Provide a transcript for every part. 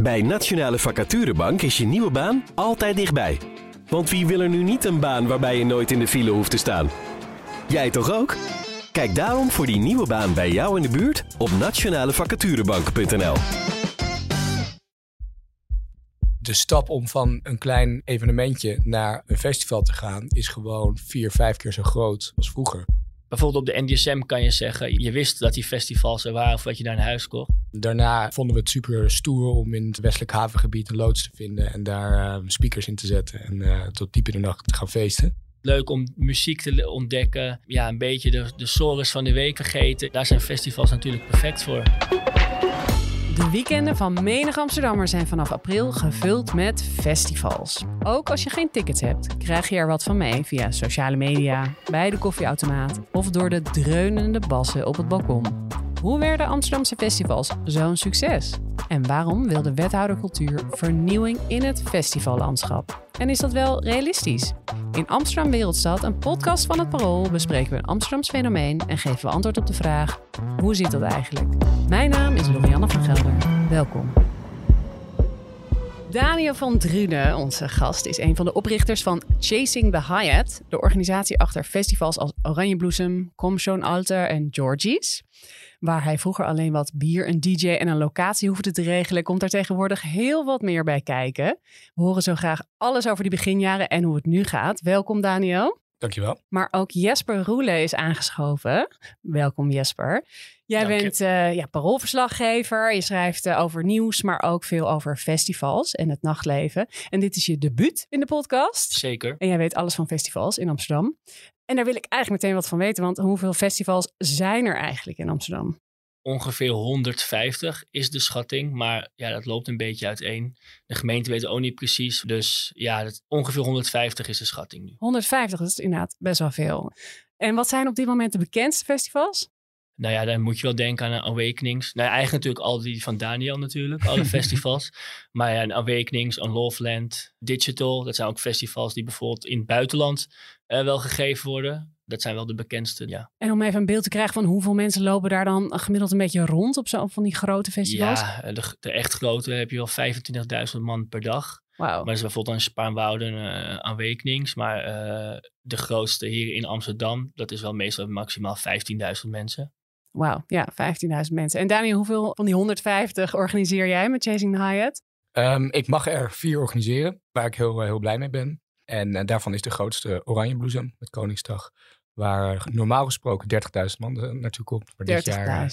Bij Nationale Vacaturebank is je nieuwe baan altijd dichtbij. Want wie wil er nu niet een baan waarbij je nooit in de file hoeft te staan? Jij toch ook? Kijk daarom voor die nieuwe baan bij jou in de buurt op nationalevacaturebank.nl. De stap om van een klein evenementje naar een festival te gaan is gewoon 4-5 keer zo groot als vroeger. Bijvoorbeeld op de NDSM kan je zeggen, je wist dat die festivals er waren voordat je daar naar huis kocht. Daarna vonden we het super stoer om in het westelijk havengebied een loods te vinden en daar speakers in te zetten en tot diep in de nacht te gaan feesten. Leuk om muziek te ontdekken, ja, een beetje de sores van de week vergeten. Daar zijn festivals natuurlijk perfect voor. De weekenden van menig Amsterdammer zijn vanaf april gevuld met festivals. Ook als je geen tickets hebt, krijg je er wat van mee via sociale media, bij de koffieautomaat of door de dreunende bassen op het balkon. Hoe werden Amsterdamse festivals zo'n succes? En waarom wil de wethouder cultuur vernieuwing in het festivallandschap? En is dat wel realistisch? In Amsterdam Wereldstad, een podcast van Het Parool, bespreken we een Amsterdams fenomeen en geven we antwoord op de vraag: hoe zit dat eigenlijk? Mijn naam is Lorianne van Gelder. Welkom. Daniel van Drunen, onze gast, is een van de oprichters van Chasing the Hihat, de organisatie achter festivals als Oranjebloesem, Comcheon Alter en Georgie's. Waar hij vroeger alleen wat bier, een DJ en een locatie hoefde te regelen, komt daar tegenwoordig heel wat meer bij kijken. We horen zo graag alles over die beginjaren en hoe het nu gaat. Welkom Daniel. Dankjewel. Maar ook Jesper Roele is aangeschoven. Welkom Jesper. Jij bent paroolverslaggever. Je schrijft over nieuws, maar ook veel over festivals en het nachtleven. En dit is je debuut in de podcast. Zeker. En jij weet alles van festivals in Amsterdam. En daar wil ik eigenlijk meteen wat van weten, want hoeveel festivals zijn er eigenlijk in Amsterdam? Ongeveer 150 is de schatting, maar ja, dat loopt een beetje uiteen. De gemeente weet het ook niet precies, dus ja, ongeveer 150 is de schatting nu. 150, dat is inderdaad best wel veel. En wat zijn op dit moment de bekendste festivals? Nou ja, dan moet je wel denken aan Awakenings. Nou ja, eigenlijk natuurlijk al die van Daniel natuurlijk, alle festivals. Maar ja, Awakenings, Loveland, Digital, dat zijn ook festivals die bijvoorbeeld in het buitenland wel gegeven worden. Dat zijn wel de bekendste, ja. En om even een beeld te krijgen van hoeveel mensen lopen daar dan gemiddeld een beetje rond op zo'n van die grote festivals? Ja, de echt grote heb je wel 25.000 man per dag. Wow. Maar dat is bijvoorbeeld aan Spaarnwoude Awakenings. Maar de grootste hier in Amsterdam, dat is wel meestal maximaal 15.000 mensen. Wauw, ja, 15.000 mensen. En Daniel, hoeveel van die 150 organiseer jij met Chasing the Hihat? Ik mag er 4 organiseren, waar ik heel blij mee ben. En daarvan is de grootste Oranjebloesem, met Koningsdag, waar normaal gesproken 30.000 man naartoe komt. Maar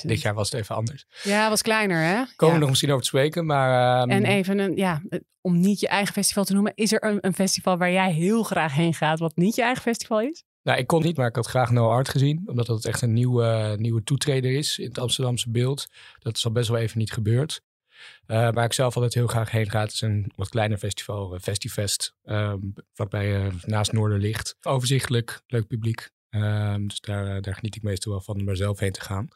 dit jaar was het even anders. Ja, was kleiner, hè? Komen we nog misschien over te spreken, maar... En even, om niet je eigen festival te noemen, is er een festival waar jij heel graag heen gaat, wat niet je eigen festival is? Nou, ik kon niet, maar ik had graag No Art gezien. Omdat dat echt een nieuwe toetreder is in het Amsterdamse beeld. Dat is al best wel even niet gebeurd. Waar ik zelf altijd heel graag heen ga, is een wat kleiner festival, Festivest. Vlakbij naast Noorderlicht. Overzichtelijk, leuk publiek. Dus daar geniet ik meestal wel van om er zelf heen te gaan.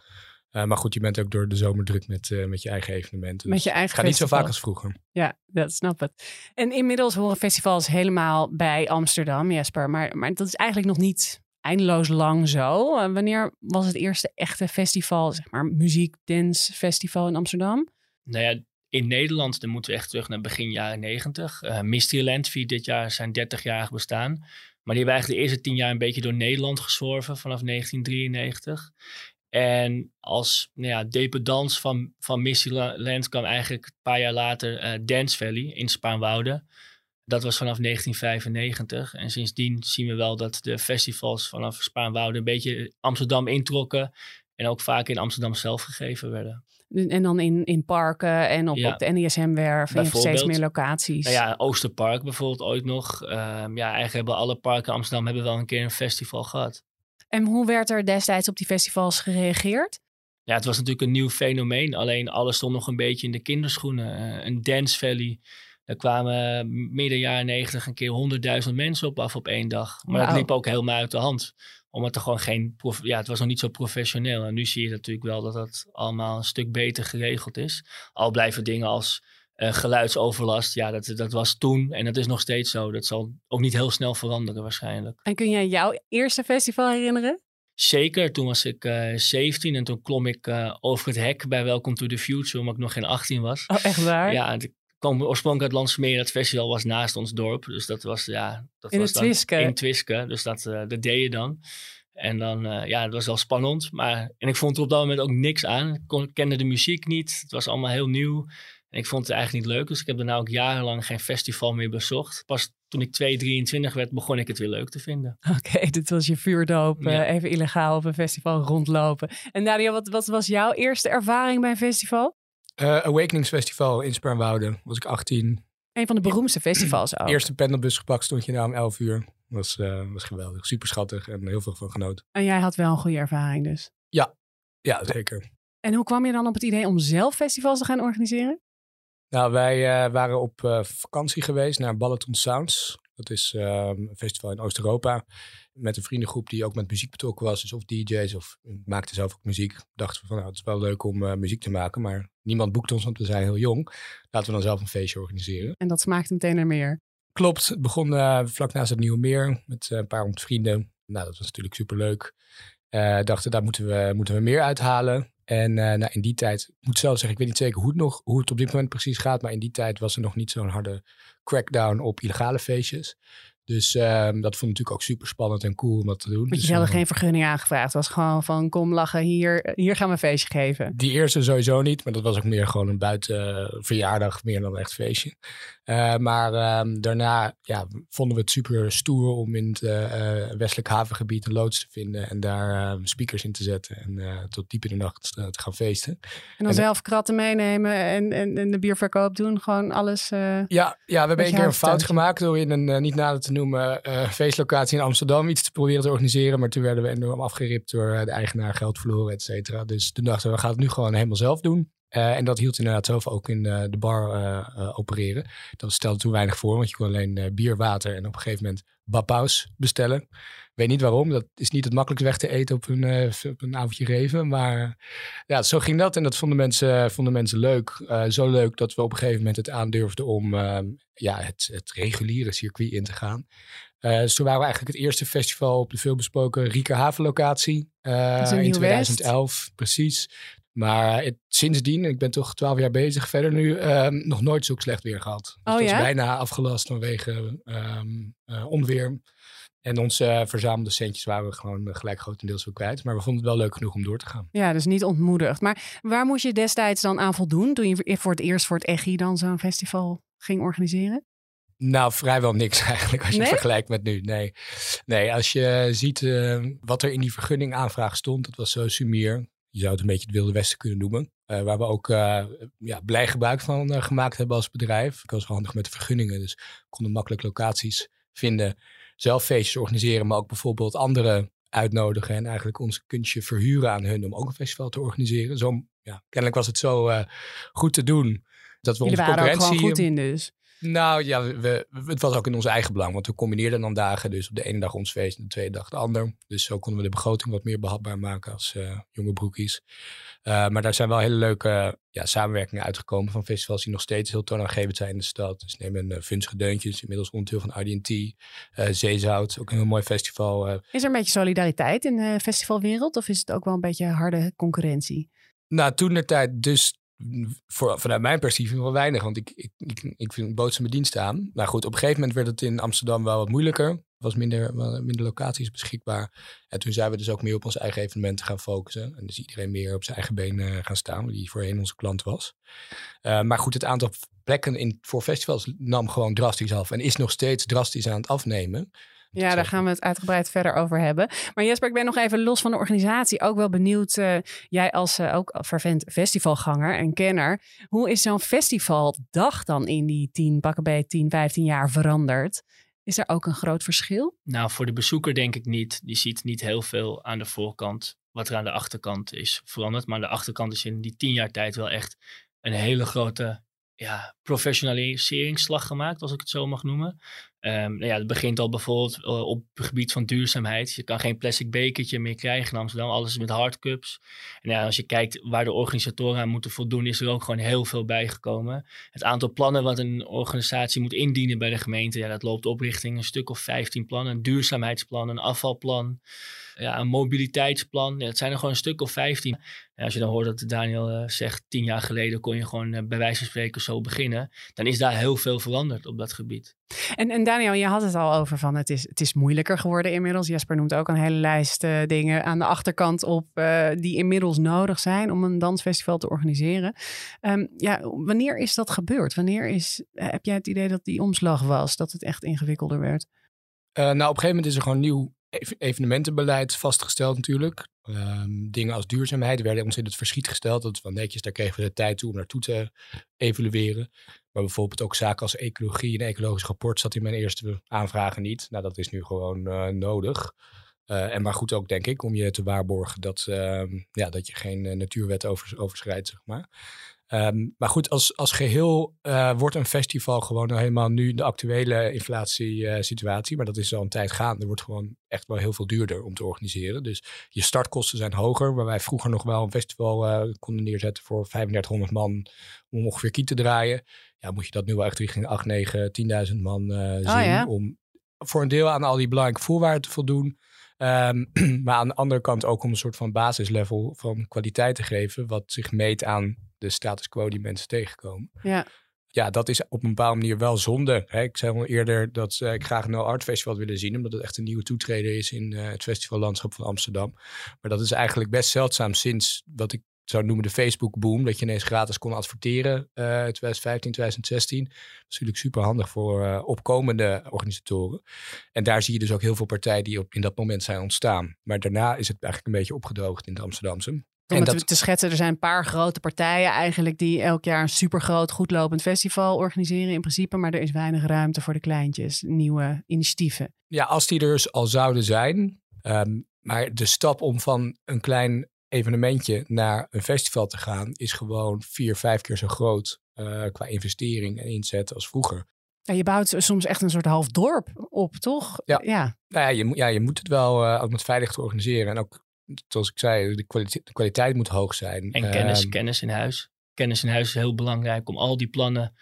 Maar goed, je bent ook door de zomer druk met je eigen evenementen. Dus met je eigen festival. Gaat niet zo vaak als vroeger. Ja, dat snap ik. En inmiddels horen festivals helemaal bij Amsterdam, Jesper. Maar dat is eigenlijk nog niet eindeloos lang zo. Wanneer was het eerste echte festival, zeg maar muziek, dance festival in Amsterdam? Nou ja, in Nederland, dan moeten we echt terug naar begin jaren 90. Mysteryland viert dit jaar zijn 30-jarig bestaan. Maar die hebben eigenlijk de eerste 10 jaar een beetje door Nederland gezworven vanaf 1993. En als dependance van Mysteryland kwam eigenlijk een paar jaar later Dance Valley in Spaarnwoude. Dat was vanaf 1995. En sindsdien zien we wel dat de festivals vanaf Spaarnwoude een beetje Amsterdam introkken. En ook vaak in Amsterdam zelf gegeven werden. En dan in parken en op de NDSM-werf en steeds meer locaties. Nou ja, Oosterpark bijvoorbeeld ooit nog. Eigenlijk hebben alle parken in Amsterdam wel een keer een festival gehad. En hoe werd er destijds op die festivals gereageerd? Ja, het was natuurlijk een nieuw fenomeen. Alleen alles stond nog een beetje in de kinderschoenen. Een Dance Valley. Daar kwamen midden jaren 90 een keer 100.000 mensen op af op 1 dag. Maar dat liep ook helemaal uit de hand. Omdat er gewoon het was nog niet zo professioneel. En nu zie je natuurlijk wel dat dat allemaal een stuk beter geregeld is. Al blijven dingen als geluidsoverlast. Ja, dat was toen en dat is nog steeds zo. Dat zal ook niet heel snel veranderen waarschijnlijk. En kun jij jouw eerste festival herinneren? Zeker, toen was ik 17 en toen klom ik over het hek bij Welcome to the Future, omdat ik nog geen 18 was. Oh, echt waar? Ja, ik kwam oorspronkelijk uit Landsmeer. Dat festival was naast ons dorp, dus dat was in Twiske, dus dat deed je dan. En dan, het was wel spannend. En ik vond er op dat moment ook niks aan. Ik kende de muziek niet. Het was allemaal heel nieuw. En ik vond het eigenlijk niet leuk. Dus ik heb daarna ook jarenlang geen festival meer bezocht. Pas toen ik 23 werd, begon ik het weer leuk te vinden. Oké, dit was je vuurdoop. Ja. Even illegaal op een festival rondlopen. En Daniel, wat was jouw eerste ervaring bij een festival? Awakenings Festival in Spaarnwoude. Was ik 18. Een van de beroemdste festivals ook. Eerste pendelbus gepakt, stond je daar om 11 uur. Was geweldig, super schattig en heel veel van genoten. En jij had wel een goede ervaring dus? Ja, zeker. En hoe kwam je dan op het idee om zelf festivals te gaan organiseren? Nou, wij waren op vakantie geweest naar Balaton Sounds. Dat is een festival in Oost-Europa. Met een vriendengroep die ook met muziek betrokken was. Dus of DJ's of maakte zelf ook muziek. Dachten we van, het is wel leuk om muziek te maken. Maar niemand boekte ons, want we zijn heel jong. Laten we dan zelf een feestje organiseren. En dat smaakte meteen naar meer. Klopt, het begon vlak naast het Nieuwe Meer met een paar honderd vrienden. Nou, dat was natuurlijk superleuk. Dachten, daar moeten we meer uithalen. En in die tijd, ik moet zelf zeggen, ik weet niet zeker hoe het op dit moment precies gaat. Maar in die tijd was er nog niet zo'n harde crackdown op illegale feestjes. Dus dat vond ik natuurlijk ook super spannend en cool om dat te doen. Want je had geen vergunning aangevraagd. Het was gewoon van, kom lachen, hier gaan we een feestje geven. Die eerste sowieso niet, maar dat was ook meer gewoon een buitenverjaardag, meer dan echt feestje. Maar daarna vonden we het super stoer om in het westelijk havengebied een loods te vinden. En daar speakers in te zetten en tot diep in de nacht te gaan feesten. En dan zelf kratten meenemen en de bierverkoop doen, gewoon alles. Ja, we hebben een keer een fout gemaakt door in een niet nader te noemen feestlocatie in Amsterdam iets te proberen te organiseren. Maar toen werden we enorm afgeript door de eigenaar, geld verloren, et cetera. Dus toen dachten we gaan het nu gewoon helemaal zelf doen. En dat hield inderdaad zelf ook in de bar opereren. Dat stelde toen weinig voor, want je kon alleen bier, water en op een gegeven moment bapaus bestellen. Ik weet niet waarom, dat is niet het makkelijkst weg te eten op een avondje reven. Maar zo ging dat en dat vonden mensen leuk. Zo leuk dat we op een gegeven moment het aandurfden om het reguliere circuit in te gaan. Dus toen waren we eigenlijk het eerste festival op de veelbesproken Riekerhaven locatie in 2011, precies. Maar sindsdien, ik ben toch 12 jaar bezig verder nu, nog nooit zo slecht weer gehad. Dus dat is bijna afgelast vanwege onweer. En onze verzamelde centjes waren we gewoon gelijk grotendeels weer kwijt. Maar we vonden het wel leuk genoeg om door te gaan. Ja, dus niet ontmoedigd. Maar waar moest je destijds dan aan voldoen toen je voor het eerst voor het EGI dan zo'n festival ging organiseren? Nou, vrijwel niks eigenlijk, als je het vergelijkt met nu. Nee, als je ziet wat er in die vergunningaanvraag stond, dat was zo sumier. Je zou het een beetje het Wilde Westen kunnen noemen. Waar we ook blij gebruik van gemaakt hebben als bedrijf. Ik was wel handig met de vergunningen, dus we konden makkelijk locaties vinden. Zelf feestjes organiseren, maar ook bijvoorbeeld anderen uitnodigen. En eigenlijk ons kunstje verhuren aan hun om ook een festival te organiseren. Kennelijk was het zo goed te doen dat we onze concurrentie... Jullie waren er gewoon goed in dus. Nou ja, het was ook in ons eigen belang. Want we combineerden dan dagen. Dus op de ene dag ons feest en de tweede dag de ander. Dus zo konden we de begroting wat meer behapbaar maken als jonge broekies. Maar daar zijn wel hele leuke samenwerkingen uitgekomen van festivals die nog steeds heel toonaangevend zijn in de stad. Dus neem een Funske Deuntjes, inmiddels onderdeel van RD&T. Zeezout, ook een heel mooi festival. Is er een beetje solidariteit in de festivalwereld? Of is het ook wel een beetje harde concurrentie? Nou, toentertijd dus... Vanuit mijn perspectief wel weinig, want ik bood ze mijn dienst aan. Nou goed, op een gegeven moment werd het in Amsterdam wel wat moeilijker. Er was minder locaties beschikbaar. En toen zijn we dus ook meer op onze eigen evenementen gaan focussen. En dus iedereen meer op zijn eigen been gaan staan, die voorheen onze klant was. Maar goed, het aantal plekken voor festivals nam gewoon drastisch af. En is nog steeds drastisch aan het afnemen. Ja, daar gaan we het uitgebreid verder over hebben. Maar Jesper, ik ben nog even los van de organisatie ook wel benieuwd. Jij als ook fervent festivalganger en kenner. Hoe is zo'n festivaldag dan in die 15 jaar veranderd? Is er ook een groot verschil? Nou, voor de bezoeker denk ik niet. Die ziet niet heel veel aan de voorkant. Wat er aan de achterkant is veranderd. Maar aan de achterkant is in die 10 jaar tijd wel echt een hele grote professionaliseringsslag gemaakt, als ik het zo mag noemen. Het begint al bijvoorbeeld op het gebied van duurzaamheid. Je kan geen plastic bekertje meer krijgen in Amsterdam. Alles is met hardcups. En ja, als je kijkt waar de organisatoren aan moeten voldoen, is er ook gewoon heel veel bijgekomen. Het aantal plannen wat een organisatie moet indienen bij de gemeente, ja, dat loopt op richting een stuk of 15 plannen. Een duurzaamheidsplan, een afvalplan, ja, een mobiliteitsplan. Ja, het zijn er gewoon een stuk of 15. En als je dan hoort dat Daniel zegt, 10 jaar geleden kon je gewoon bij wijze van spreken zo beginnen. Dan is daar heel veel veranderd op dat gebied. En Daniel, je had het al over van het is moeilijker geworden inmiddels. Jesper noemt ook een hele lijst dingen aan de achterkant op die inmiddels nodig zijn om een dansfestival te organiseren. Wanneer is dat gebeurd? Heb jij het idee dat die omslag was? Dat het echt ingewikkelder werd? Op een gegeven moment is er gewoon nieuw evenementenbeleid vastgesteld natuurlijk. Dingen als duurzaamheid werden ons in het verschiet gesteld. Dat is wel netjes, daar kregen we de tijd toe om naartoe te evalueren. Maar bijvoorbeeld ook zaken als ecologie en ecologisch rapport zat in mijn eerste aanvragen niet. Nou, dat is nu gewoon nodig. Maar goed ook, denk ik, om je te waarborgen dat je geen natuurwet overschrijdt, zeg maar. Maar goed, als geheel wordt een festival gewoon helemaal nu de actuele inflatiesituatie. Maar dat is al een tijd gaande. Er wordt gewoon echt wel heel veel duurder om te organiseren. Dus je startkosten zijn hoger. Waar wij vroeger nog wel een festival konden neerzetten voor 3500 man om ongeveer kiet te draaien. Ja, moet je dat nu wel echt richting 8, 9, 10.000 man zien. Ja. Om voor een deel aan al die belangrijke voorwaarden te voldoen. Maar aan de andere kant ook om een soort van basislevel van kwaliteit te geven. Wat zich meet aan de status quo die mensen tegenkomen. Ja, dat is op een bepaalde manier wel zonde. Hè? Ik zei al eerder dat ik graag een No Art Festival wilde zien, omdat het echt een nieuwe toetreder is in het festivallandschap van Amsterdam. Maar dat is eigenlijk best zeldzaam sinds wat ik zou noemen de Facebook boom, dat je ineens gratis kon adverteren in 2015, 2016. Dat is natuurlijk superhandig voor opkomende organisatoren. En daar zie je dus ook heel veel partijen die in dat moment zijn ontstaan. Maar daarna is het eigenlijk een beetje opgedroogd in het Amsterdamse. Om het te schetsen, er zijn een paar grote partijen eigenlijk die elk jaar een supergroot, goedlopend festival organiseren in principe. Maar er is weinig ruimte voor de kleintjes, nieuwe initiatieven. Ja, als die er dus al zouden zijn. Maar de stap om van een klein evenementje naar een festival te gaan is gewoon 4-5 keer zo groot qua investering en inzet als vroeger. Ja, je bouwt soms echt een soort half dorp op, toch? Ja, je moet het wel altijd veilig te organiseren en ook, zoals ik zei, de kwaliteit moet hoog zijn. En kennis in huis. Kennis in huis is heel belangrijk om al die plannen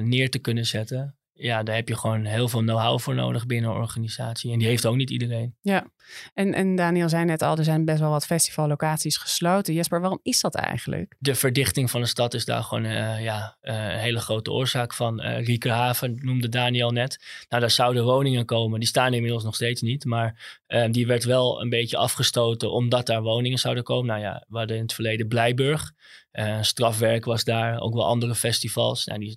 neer te kunnen zetten. Ja, daar heb je gewoon heel veel know-how voor nodig binnen een organisatie. En die heeft ook niet iedereen. Ja, en Daniel zei net al, er zijn best wel wat festivallocaties gesloten. Jesper, waarom is dat eigenlijk? De verdichting van de stad is daar gewoon een hele grote oorzaak van. Riekerhaven noemde Daniel net. Nou, daar zouden woningen komen. Die staan inmiddels nog steeds niet. Maar die werd wel een beetje afgestoten omdat daar woningen zouden komen. Nou ja, we hadden in het verleden Blijburg. Strafwerk was daar, ook wel andere festivals. Nou,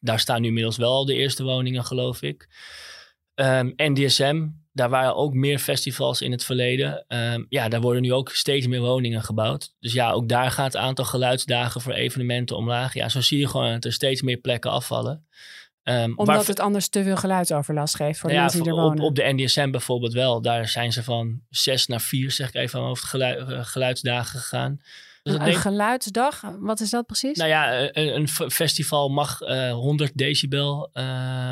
daar staan nu inmiddels wel al de eerste woningen, geloof ik. NDSM, daar waren ook meer festivals in het verleden. Daar worden nu ook steeds meer woningen gebouwd. Dus ja, ook daar gaat het aantal geluidsdagen voor evenementen omlaag. Ja, zo zie je gewoon dat er steeds meer plekken afvallen. Omdat het anders te veel geluidsoverlast geeft voor mensen die er wonen. Op de NDSM bijvoorbeeld wel. Daar zijn ze van 6 naar 4, zeg ik even, over geluidsdagen gegaan. Dus een geluidsdag, wat is dat precies? Nou ja, een festival mag 100 decibel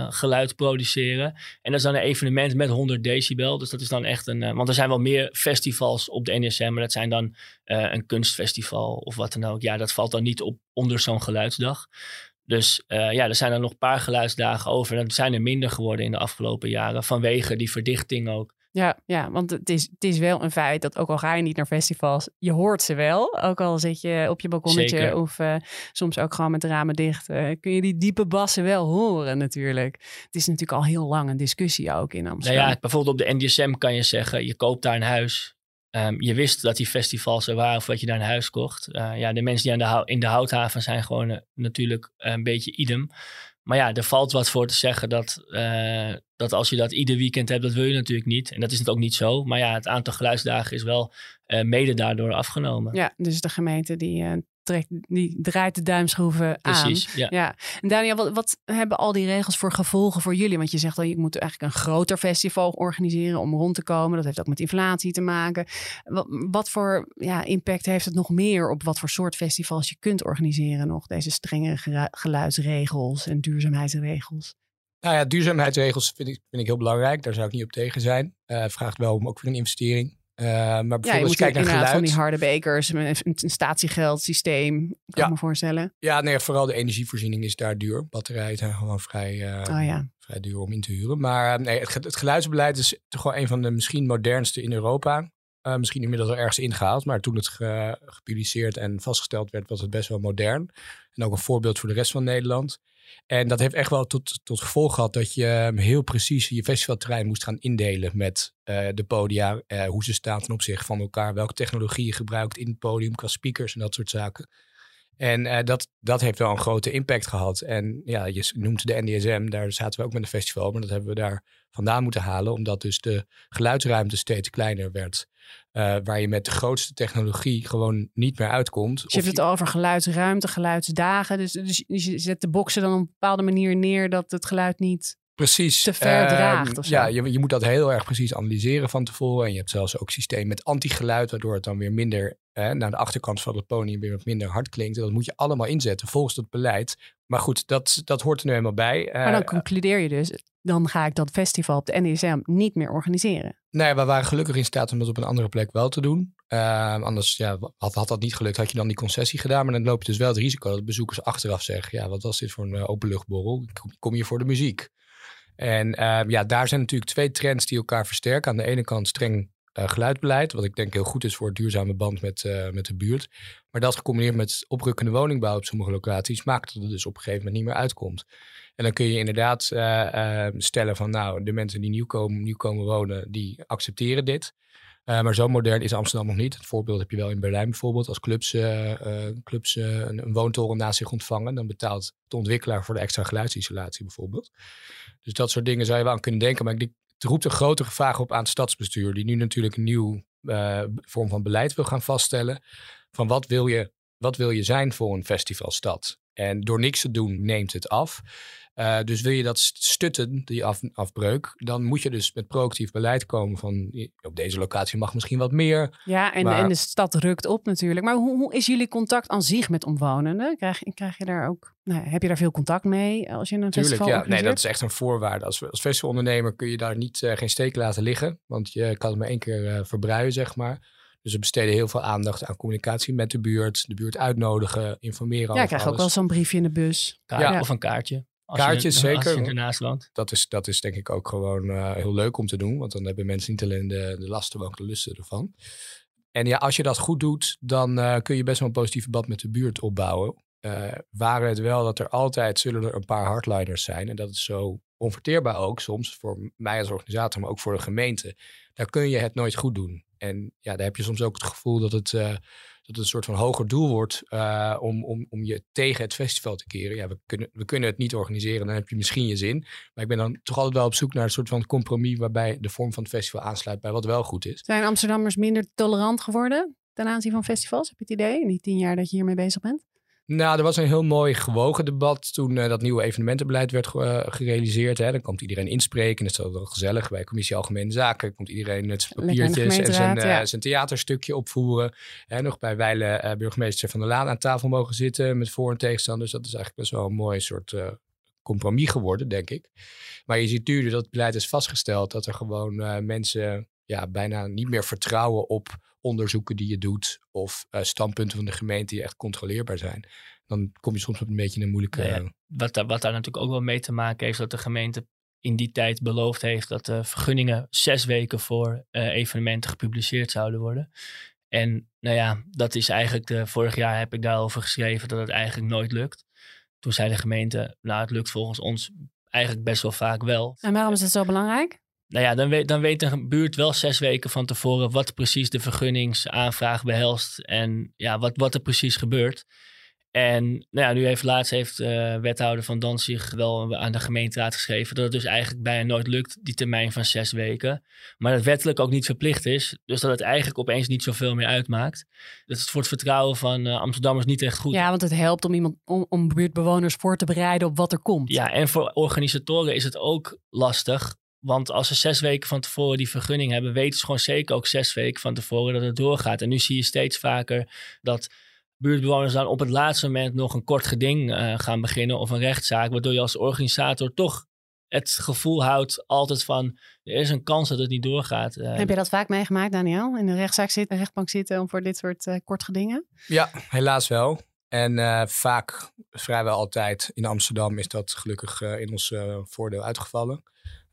geluid produceren. En dat is dan een evenement met 100 decibel. Dus dat is dan echt want er zijn wel meer festivals op de NDSM. Maar dat zijn dan een kunstfestival of wat dan ook. Ja, dat valt dan niet onder zo'n geluidsdag. Dus er zijn er nog een paar geluidsdagen over. En dat zijn er minder geworden in de afgelopen jaren. Vanwege die verdichting ook. Ja, want het is wel een feit dat ook al ga je niet naar festivals, je hoort ze wel. Ook al zit je op je balkonnetje Zeker. Of soms ook gewoon met de ramen dicht. Kun je die diepe bassen wel horen natuurlijk. Het is natuurlijk al heel lang een discussie ook in Amsterdam. Nou ja, bijvoorbeeld op de NDSM kan je zeggen, je koopt daar een huis. Je wist dat die festivals er waren of dat je daar een huis kocht. De mensen die in de Houthaven zijn gewoon natuurlijk een beetje idem. Maar ja, er valt wat voor te zeggen dat als je dat ieder weekend hebt, dat wil je natuurlijk niet. En dat is het ook niet zo. Maar ja, het aantal geluidsdagen is wel mede daardoor afgenomen. Ja, dus de gemeente die die draait de duimschroeven aan. Precies, ja. Ja. En Daniel, wat hebben al die regels voor gevolgen voor jullie? Want je zegt al, je moet eigenlijk een groter festival organiseren om rond te komen. Dat heeft ook met inflatie te maken. Wat voor impact heeft het nog meer op wat voor soort festivals je kunt organiseren nog? Deze strenge geluidsregels en duurzaamheidsregels. Nou ja, duurzaamheidsregels vind ik heel belangrijk. Daar zou ik niet op tegen zijn. Vraagt wel om ook weer een investering. Maar bijvoorbeeld je moet kijken naar geluid. Van die harde bekers, een statiegeldsysteem, kan ik me voorstellen. Ja, nee, vooral de energievoorziening is daar duur. Batterijen zijn gewoon vrij duur om in te huren. Maar nee, het geluidsbeleid is toch gewoon een van de misschien modernste in Europa. Misschien inmiddels al ergens ingehaald, maar toen het gepubliceerd en vastgesteld werd, was het best wel modern. En ook een voorbeeld voor de rest van Nederland. En dat heeft echt wel tot gevolg gehad dat je heel precies je festivalterrein moest gaan indelen met de podia. Hoe ze staan ten opzichte van elkaar. Welke technologie je gebruikt in het podium qua speakers en dat soort zaken. En dat heeft wel een grote impact gehad. En ja, je noemt de NDSM. Daar zaten we ook met een festival. Maar dat hebben we daar vandaan moeten halen. Omdat dus de geluidsruimte steeds kleiner werd. Waar je met de grootste technologie gewoon niet meer uitkomt. Dus je hebt het over geluidsruimte, geluidsdagen. Dus je zet de boxen dan op een bepaalde manier neer dat het geluid niet te ver draagt. Of zo. Ja, je moet dat heel erg precies analyseren van tevoren. En je hebt zelfs ook systeem met anti-geluid, waardoor het dan weer minder naar de achterkant van het podium weer wat minder hard klinkt. En dat moet je allemaal inzetten volgens het beleid. Maar goed, dat hoort er nu helemaal bij. Maar dan concludeer je dus, dan ga ik dat festival op de NDSM niet meer organiseren. Nee, we waren gelukkig in staat om dat op een andere plek wel te doen. Anders had dat niet gelukt, had je dan die concessie gedaan. Maar dan loop je dus wel het risico dat bezoekers achteraf zeggen, ja, wat was dit voor een openluchtborrel? Ik kom hier voor de muziek. En daar zijn natuurlijk twee trends die elkaar versterken. Aan de ene kant streng geluidbeleid, wat ik denk heel goed is voor het duurzame band met de buurt. Maar dat gecombineerd met oprukkende woningbouw op sommige locaties maakt dat het dus op een gegeven moment niet meer uitkomt. En dan kun je inderdaad stellen van de mensen die nieuw komen wonen, die accepteren dit. Maar zo modern is Amsterdam nog niet. Het voorbeeld heb je wel in Berlijn bijvoorbeeld. Als clubs een woontoren naast zich ontvangen, dan betaalt de ontwikkelaar voor de extra geluidsisolatie bijvoorbeeld. Dus dat soort dingen zou je wel aan kunnen denken. Maar het roept een grotere vraag op aan het stadsbestuur, die nu natuurlijk een nieuwe vorm van beleid wil gaan vaststellen. Van wat wil je zijn voor een festivalstad? En door niks te doen neemt het af. Dus wil je dat stutten, die afbreuk, dan moet je dus met proactief beleid komen van op deze locatie mag misschien wat meer. Ja, en de stad rukt op natuurlijk. Maar hoe is jullie contact aan zich met omwonenden? Krijg je daar ook, heb je daar veel contact mee als je een festival organiseert? Nee, dat is echt een voorwaarde. Als festivalondernemer kun je daar geen steek laten liggen, want je kan het maar één keer verbruien, zeg maar. Dus we besteden heel veel aandacht aan communicatie met de buurt uitnodigen, informeren over alles. Ja, ik krijg ook wel zo'n briefje in de bus. Of een kaartje. Kaartjes zeker. Als je ernaast woont. Dat is denk ik ook gewoon heel leuk om te doen. Want dan hebben mensen niet alleen de lasten, maar ook de lusten ervan. En ja, als je dat goed doet, dan kun je best wel een positief verband met de buurt opbouwen. Waren het wel dat er altijd zullen er een paar hardliners zijn. En dat is zo onverteerbaar ook soms voor mij als organisator, maar ook voor de gemeente. Daar kun je het nooit goed doen. En ja, daar heb je soms ook het gevoel dat het een soort van hoger doel wordt om je tegen het festival te keren. Ja, we kunnen het niet organiseren, dan heb je misschien je zin. Maar ik ben dan toch altijd wel op zoek naar een soort van compromis waarbij de vorm van het festival aansluit bij wat wel goed is. Zijn Amsterdammers minder tolerant geworden ten aanzien van festivals? Heb je het idee in die 10 jaar dat je hiermee bezig bent? Nou, er was een heel mooi gewogen debat toen dat nieuwe evenementenbeleid werd gerealiseerd. Hè. Dan komt iedereen inspreken, dat is wel gezellig. Bij Commissie Algemene Zaken komt iedereen met zijn papiertjes en zijn theaterstukje opvoeren. En nog bij wijle burgemeester Van der Laan aan tafel mogen zitten met voor- en tegenstanders. Dat is eigenlijk best wel een mooi soort compromis geworden, denk ik. Maar je ziet nu dat het beleid is vastgesteld dat er gewoon mensen bijna niet meer vertrouwen op onderzoeken die je doet of standpunten van de gemeente die echt controleerbaar zijn. Dan kom je soms op een beetje een moeilijke... Wat daar natuurlijk ook wel mee te maken heeft, dat de gemeente in die tijd beloofd heeft dat de vergunningen 6 weken voor evenementen gepubliceerd zouden worden. En dat is eigenlijk... Vorig jaar heb ik daarover geschreven dat het eigenlijk nooit lukt. Toen zei de gemeente, het lukt volgens ons eigenlijk best wel vaak wel. En waarom is het zo belangrijk? Dan weet de buurt wel 6 weken van tevoren wat precies de vergunningsaanvraag behelst en wat er precies gebeurt. En nou ja, nu heeft laatst wethouder van Danzig wel aan de gemeenteraad geschreven dat het dus eigenlijk bijna nooit lukt, die termijn van 6 weken. Maar dat wettelijk ook niet verplicht is. Dus dat het eigenlijk opeens niet zoveel meer uitmaakt. Dat is voor het vertrouwen van Amsterdammers niet echt goed. Ja, want het helpt om om buurtbewoners voor te bereiden op wat er komt. Ja, en voor organisatoren is het ook lastig. Want als ze 6 weken van tevoren die vergunning hebben, weten ze gewoon zeker ook 6 weken van tevoren dat het doorgaat. En nu zie je steeds vaker dat buurtbewoners dan op het laatste moment nog een kort geding gaan beginnen of een rechtszaak, waardoor je als organisator toch het gevoel houdt altijd van, er is een kans dat het niet doorgaat. Heb je dat vaak meegemaakt, Daniel? In de rechtbank zitten om voor dit soort kort gedingen? Ja, helaas wel. En vaak, vrijwel altijd in Amsterdam is dat gelukkig in ons voordeel uitgevallen.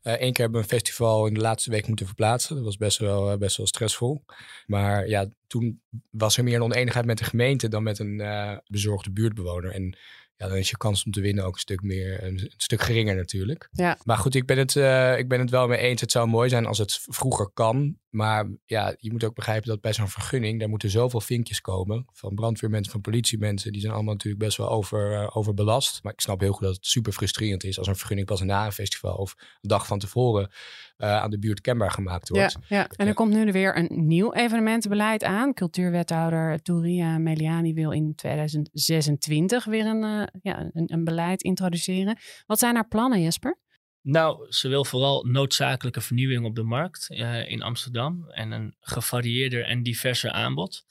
Eén keer hebben we een festival in de laatste week moeten verplaatsen. Dat was best wel stressvol. Maar ja, toen was er meer een oneenigheid met de gemeente dan met een bezorgde buurtbewoner. En ja, dan is je kans om te winnen ook een stuk geringer natuurlijk. Ja. Maar goed, ik ben het wel mee eens. Het zou mooi zijn als het vroeger kan. Maar ja, je moet ook begrijpen dat bij zo'n vergunning, daar moeten zoveel vinkjes komen. Van brandweermensen, van politiemensen. Die zijn allemaal natuurlijk best wel overbelast. Maar ik snap heel goed dat het super frustrerend is als een vergunning pas na een festival of een dag van tevoren aan de buurt kenbaar gemaakt wordt. Ja, ja. En er komt nu weer een nieuw evenementenbeleid aan. Cultuurwethouder Touria Meliani wil in 2026 weer een beleid introduceren. Wat zijn haar plannen, Jesper? Nou, ze wil vooral noodzakelijke vernieuwing op de markt in Amsterdam en een gevarieerder en diverser aanbod.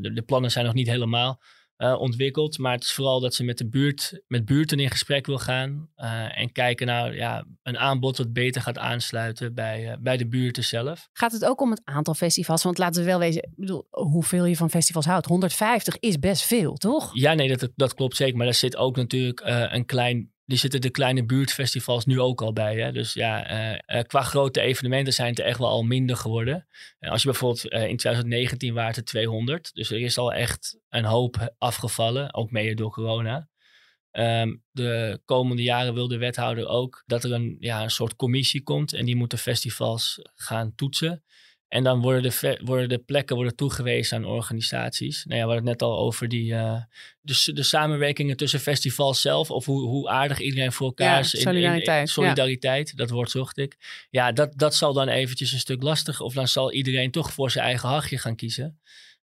De plannen zijn nog niet helemaal ontwikkeld, maar het is vooral dat ze met buurten in gesprek wil gaan en kijken naar een aanbod dat beter gaat aansluiten bij de buurten zelf. Gaat het ook om het aantal festivals? Want laten we wel wezen, ik bedoel, hoeveel je van festivals houdt? 150 is best veel, toch? Ja, nee, dat klopt zeker. Maar daar zit ook natuurlijk die zitten de kleine buurtfestivals nu ook al bij. Hè? Dus ja, qua grote evenementen zijn het er echt wel al minder geworden. Als je bijvoorbeeld in 2019 waren het 200. Dus er is al echt een hoop afgevallen. Ook mede door corona. De komende jaren wil de wethouder ook dat er een soort commissie komt. En die moeten festivals gaan toetsen. En dan worden de plekken toegewezen aan organisaties. Nou ja, we hadden het net al over de samenwerkingen tussen festivals zelf. Of hoe aardig iedereen voor elkaar is. Ja, solidariteit, ja. Dat woord zocht ik. Ja, dat zal dan eventjes een stuk lastig. Of dan zal iedereen toch voor zijn eigen hachje gaan kiezen.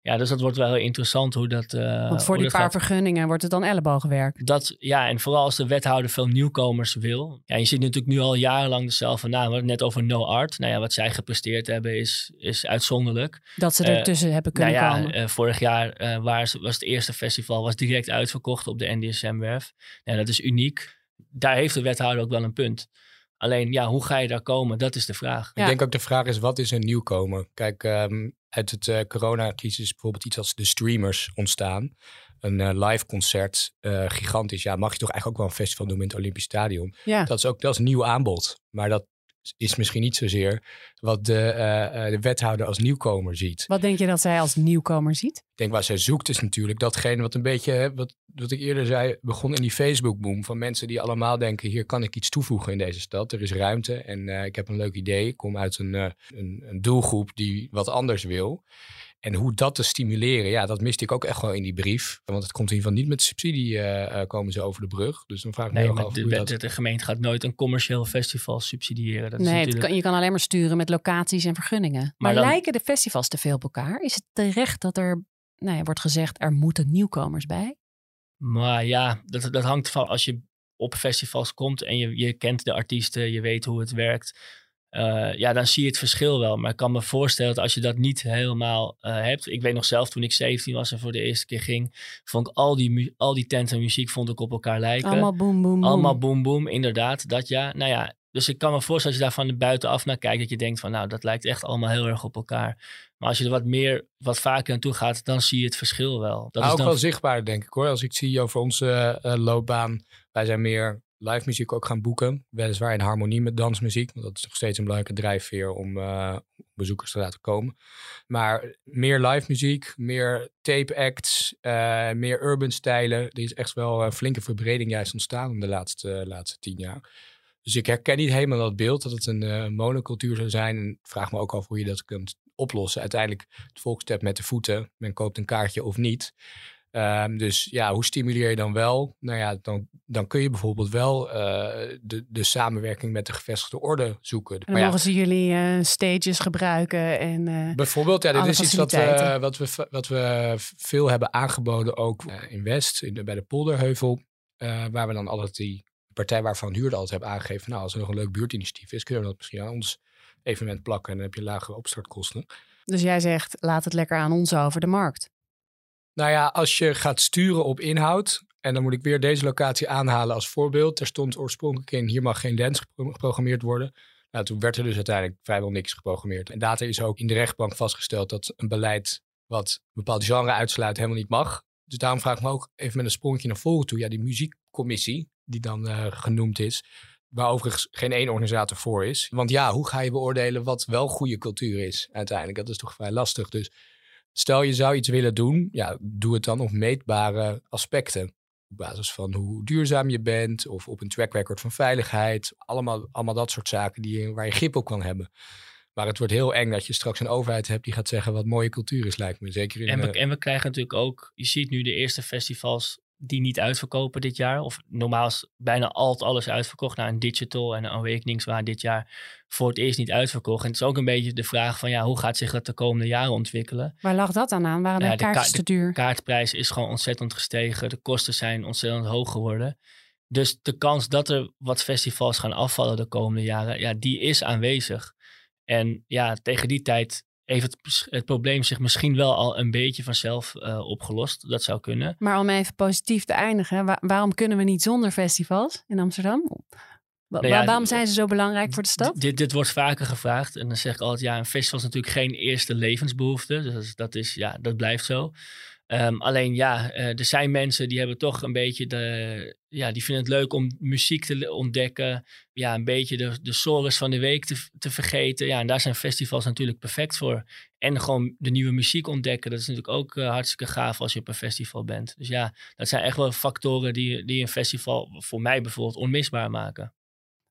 Ja, dus dat wordt wel heel interessant hoe dat want voor die paar vergunningen wordt het dan ellebogenwerk. Ja, en vooral als de wethouder veel nieuwkomers wil. Ja, je ziet natuurlijk nu al jarenlang dezelfde naam. We hadden het net over No Art. Nou ja, wat zij gepresteerd hebben is uitzonderlijk. Dat ze ertussen hebben kunnen komen. Vorig jaar was het eerste festival direct uitverkocht op de NDSM-werf. Ja, dat is uniek. Daar heeft de wethouder ook wel een punt. Alleen, ja, hoe ga je daar komen? Dat is de vraag. Ja. Ik denk ook de vraag is, wat is een nieuwkomer? Kijk, uit het coronacrisis bijvoorbeeld iets als de streamers ontstaan. Een live concert, gigantisch. Ja, mag je toch eigenlijk ook wel een festival noemen in het Olympisch Stadion. Ja. Dat is een nieuw aanbod. Maar dat is misschien niet zozeer wat de wethouder als nieuwkomer ziet. Wat denk je dat zij als nieuwkomer ziet? Ik denk waar zij zoekt is natuurlijk datgene wat een beetje, wat ik eerder zei, begon in die Facebook-boom van mensen die allemaal denken, hier kan ik iets toevoegen in deze stad. Er is ruimte en ik heb een leuk idee. Ik kom uit een doelgroep die wat anders wil. En hoe dat te stimuleren, ja, dat miste ik ook echt wel in die brief. Want het komt in ieder geval niet met subsidie komen ze over de brug. Dus dan vraag ik me af hoe dat... De gemeente gaat nooit een commercieel festival subsidiëren. Dat is natuurlijk... je kan alleen maar sturen met locaties en vergunningen. Maar dan... lijken de festivals te veel op elkaar? Is het terecht dat er wordt gezegd, er moeten nieuwkomers bij? Maar ja, dat hangt van als je op festivals komt en je kent de artiesten, je weet hoe het werkt. Dan zie je het verschil wel. Maar ik kan me voorstellen dat als je dat niet helemaal hebt. Ik weet nog zelf, toen ik 17 was en voor de eerste keer ging, vond ik al die tenten muziek vond ik op elkaar lijken. Allemaal boom, boom, boom. Allemaal boom, boom, inderdaad. Dat ja. Nou ja, dus ik kan me voorstellen als je daar van buitenaf naar kijkt, dat je denkt van dat lijkt echt allemaal heel erg op elkaar. Maar als je er wat vaker aan toe gaat, dan zie je het verschil wel. Dat is ook dan wel zichtbaar, denk ik hoor. Als ik zie over onze loopbaan, wij zijn meer live muziek ook gaan boeken. Weliswaar in harmonie met dansmuziek. Want dat is nog steeds een belangrijke drijfveer om bezoekers te laten komen. Maar meer live muziek, meer tape acts, meer urban stijlen. Er is echt wel een flinke verbreding juist ontstaan in de laatste 10 jaar. Dus ik herken niet helemaal dat beeld dat het een monocultuur zou zijn. En ik vraag me ook af hoe je dat kunt oplossen. Uiteindelijk het volkstep met de voeten. Men koopt een kaartje of niet. Dus ja, hoe stimuleer je dan wel? Nou ja, dan kun je bijvoorbeeld wel de samenwerking met de gevestigde orde zoeken. En dan mogen ze jullie stages gebruiken en bijvoorbeeld, ja, dit is iets wat we veel hebben aangeboden ook in West, bij de Polderheuvel. Waar we dan altijd die partij waarvan huurder altijd hebben aangegeven. Nou, als er nog een leuk buurtinitiatief is, kunnen we dat misschien aan ons evenement plakken. En dan heb je lagere opstartkosten. Dus jij zegt, laat het lekker aan ons over, de markt. Nou ja, als je gaat sturen op inhoud, en dan moet ik weer deze locatie aanhalen als voorbeeld. Er stond oorspronkelijk in, hier mag geen dance geprogrammeerd worden. Nou, toen werd er dus uiteindelijk vrijwel niks geprogrammeerd. En later is ook in de rechtbank vastgesteld dat een beleid wat een bepaald genre uitsluit helemaal niet mag. Dus daarom vraag ik me ook even met een sprongetje naar voren toe. Ja, die muziekcommissie die dan genoemd is, waar overigens geen één organisator voor is. Want ja, hoe ga je beoordelen wat wel goede cultuur is uiteindelijk? Dat is toch vrij lastig, dus... Stel, je zou iets willen doen, ja, doe het dan op meetbare aspecten. Op basis van hoe duurzaam je bent of op een track record van veiligheid. Allemaal dat soort zaken waar je grip op kan hebben. Maar het wordt heel eng dat je straks een overheid hebt die gaat zeggen wat mooie cultuur is, lijkt me. Zeker in, en we krijgen natuurlijk ook, je ziet nu de eerste festivals die niet uitverkopen dit jaar. Of normaal is bijna altijd alles uitverkocht. Naar een Digital en een Awakenings waren dit jaar voor het eerst niet uitverkocht. En het is ook een beetje de vraag van ja, hoe gaat zich dat de komende jaren ontwikkelen? Waar lag dat dan aan? Waren de kaartjes te duur? De kaartprijs is gewoon ontzettend gestegen. De kosten zijn ontzettend hoog geworden. Dus de kans dat er wat festivals gaan afvallen de komende jaren, ja, die is aanwezig. En ja, tegen die tijd heeft het probleem zich misschien wel al een beetje vanzelf opgelost. Dat zou kunnen. Maar om even positief te eindigen. Waarom kunnen we niet zonder festivals in Amsterdam? Waarom zijn ze zo belangrijk voor de stad? Dit wordt vaker gevraagd. En dan zeg ik altijd, ja, een festival is natuurlijk geen eerste levensbehoefte. Dus dat blijft zo. Alleen ja, er zijn mensen die hebben toch een beetje die vinden het leuk om muziek te ontdekken. Ja, een beetje de sores van de week te vergeten. Ja, en daar zijn festivals natuurlijk perfect voor. En gewoon de nieuwe muziek ontdekken. Dat is natuurlijk ook hartstikke gaaf als je op een festival bent. Dus ja, dat zijn echt wel factoren die een festival voor mij bijvoorbeeld onmisbaar maken.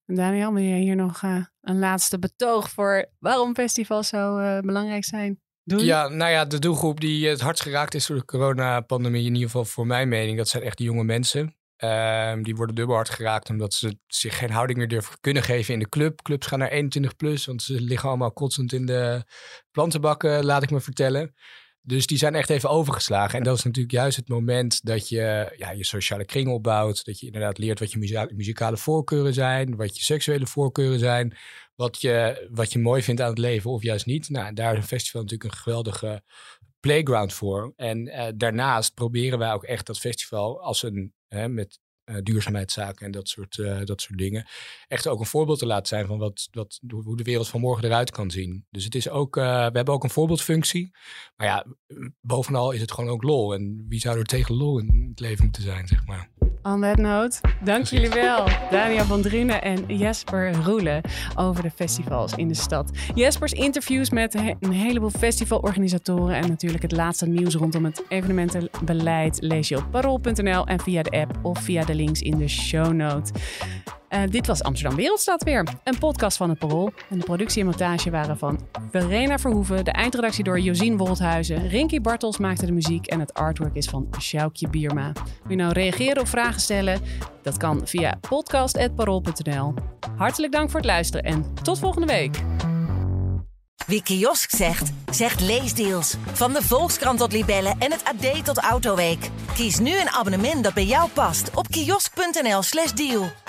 Daniel, wil je hier nog een laatste betoog voor waarom festivals zo belangrijk zijn? Doen? Ja, nou ja, de doelgroep die het hardst geraakt is door de coronapandemie, in ieder geval voor mijn mening, dat zijn echt de jonge mensen. Die worden dubbel hard geraakt omdat ze zich geen houding meer durven kunnen geven in de club. Clubs gaan naar 21 plus, want ze liggen allemaal kotsend in de plantenbakken, laat ik me vertellen. Dus die zijn echt even overgeslagen. En dat is natuurlijk juist het moment dat je je sociale kring opbouwt. Dat je inderdaad leert wat je muzikale voorkeuren zijn. Wat je seksuele voorkeuren zijn. Wat je mooi vindt aan het leven of juist niet. Nou, daar is een festival natuurlijk een geweldige playground voor. En daarnaast proberen wij ook echt dat festival als duurzaamheidszaken en dat soort dingen. Echt ook een voorbeeld te laten zijn van hoe de wereld van morgen eruit kan zien. Dus het is ook, we hebben ook een voorbeeldfunctie. Maar ja, bovenal is het gewoon ook lol. En wie zou er tegen lol in het leven moeten zijn, zeg maar. On that note, dank jullie wel. Daniel van Drunen en Jesper Roele over de festivals in de stad. Jespers interviews met een heleboel festivalorganisatoren en natuurlijk het laatste nieuws rondom het evenementenbeleid lees je op parool.nl en via de app of via de links in de show note. Dit was Amsterdam Wereldstad weer, een podcast van Het Parool. En de productie en montage waren van Verena Verhoeven, de eindredactie door Josien Wolthuizen, Rinkie Bartels maakte de muziek en het artwork is van Sjoukje Bierma. Wil je nou reageren of vragen stellen? Dat kan via podcast@parool.nl. Hartelijk dank voor het luisteren en tot volgende week. Wie kiosk zegt, zegt leesdeals. Van de Volkskrant tot Libellen en het AD tot Autoweek. Kies nu een abonnement dat bij jou past op kiosk.nl/deal.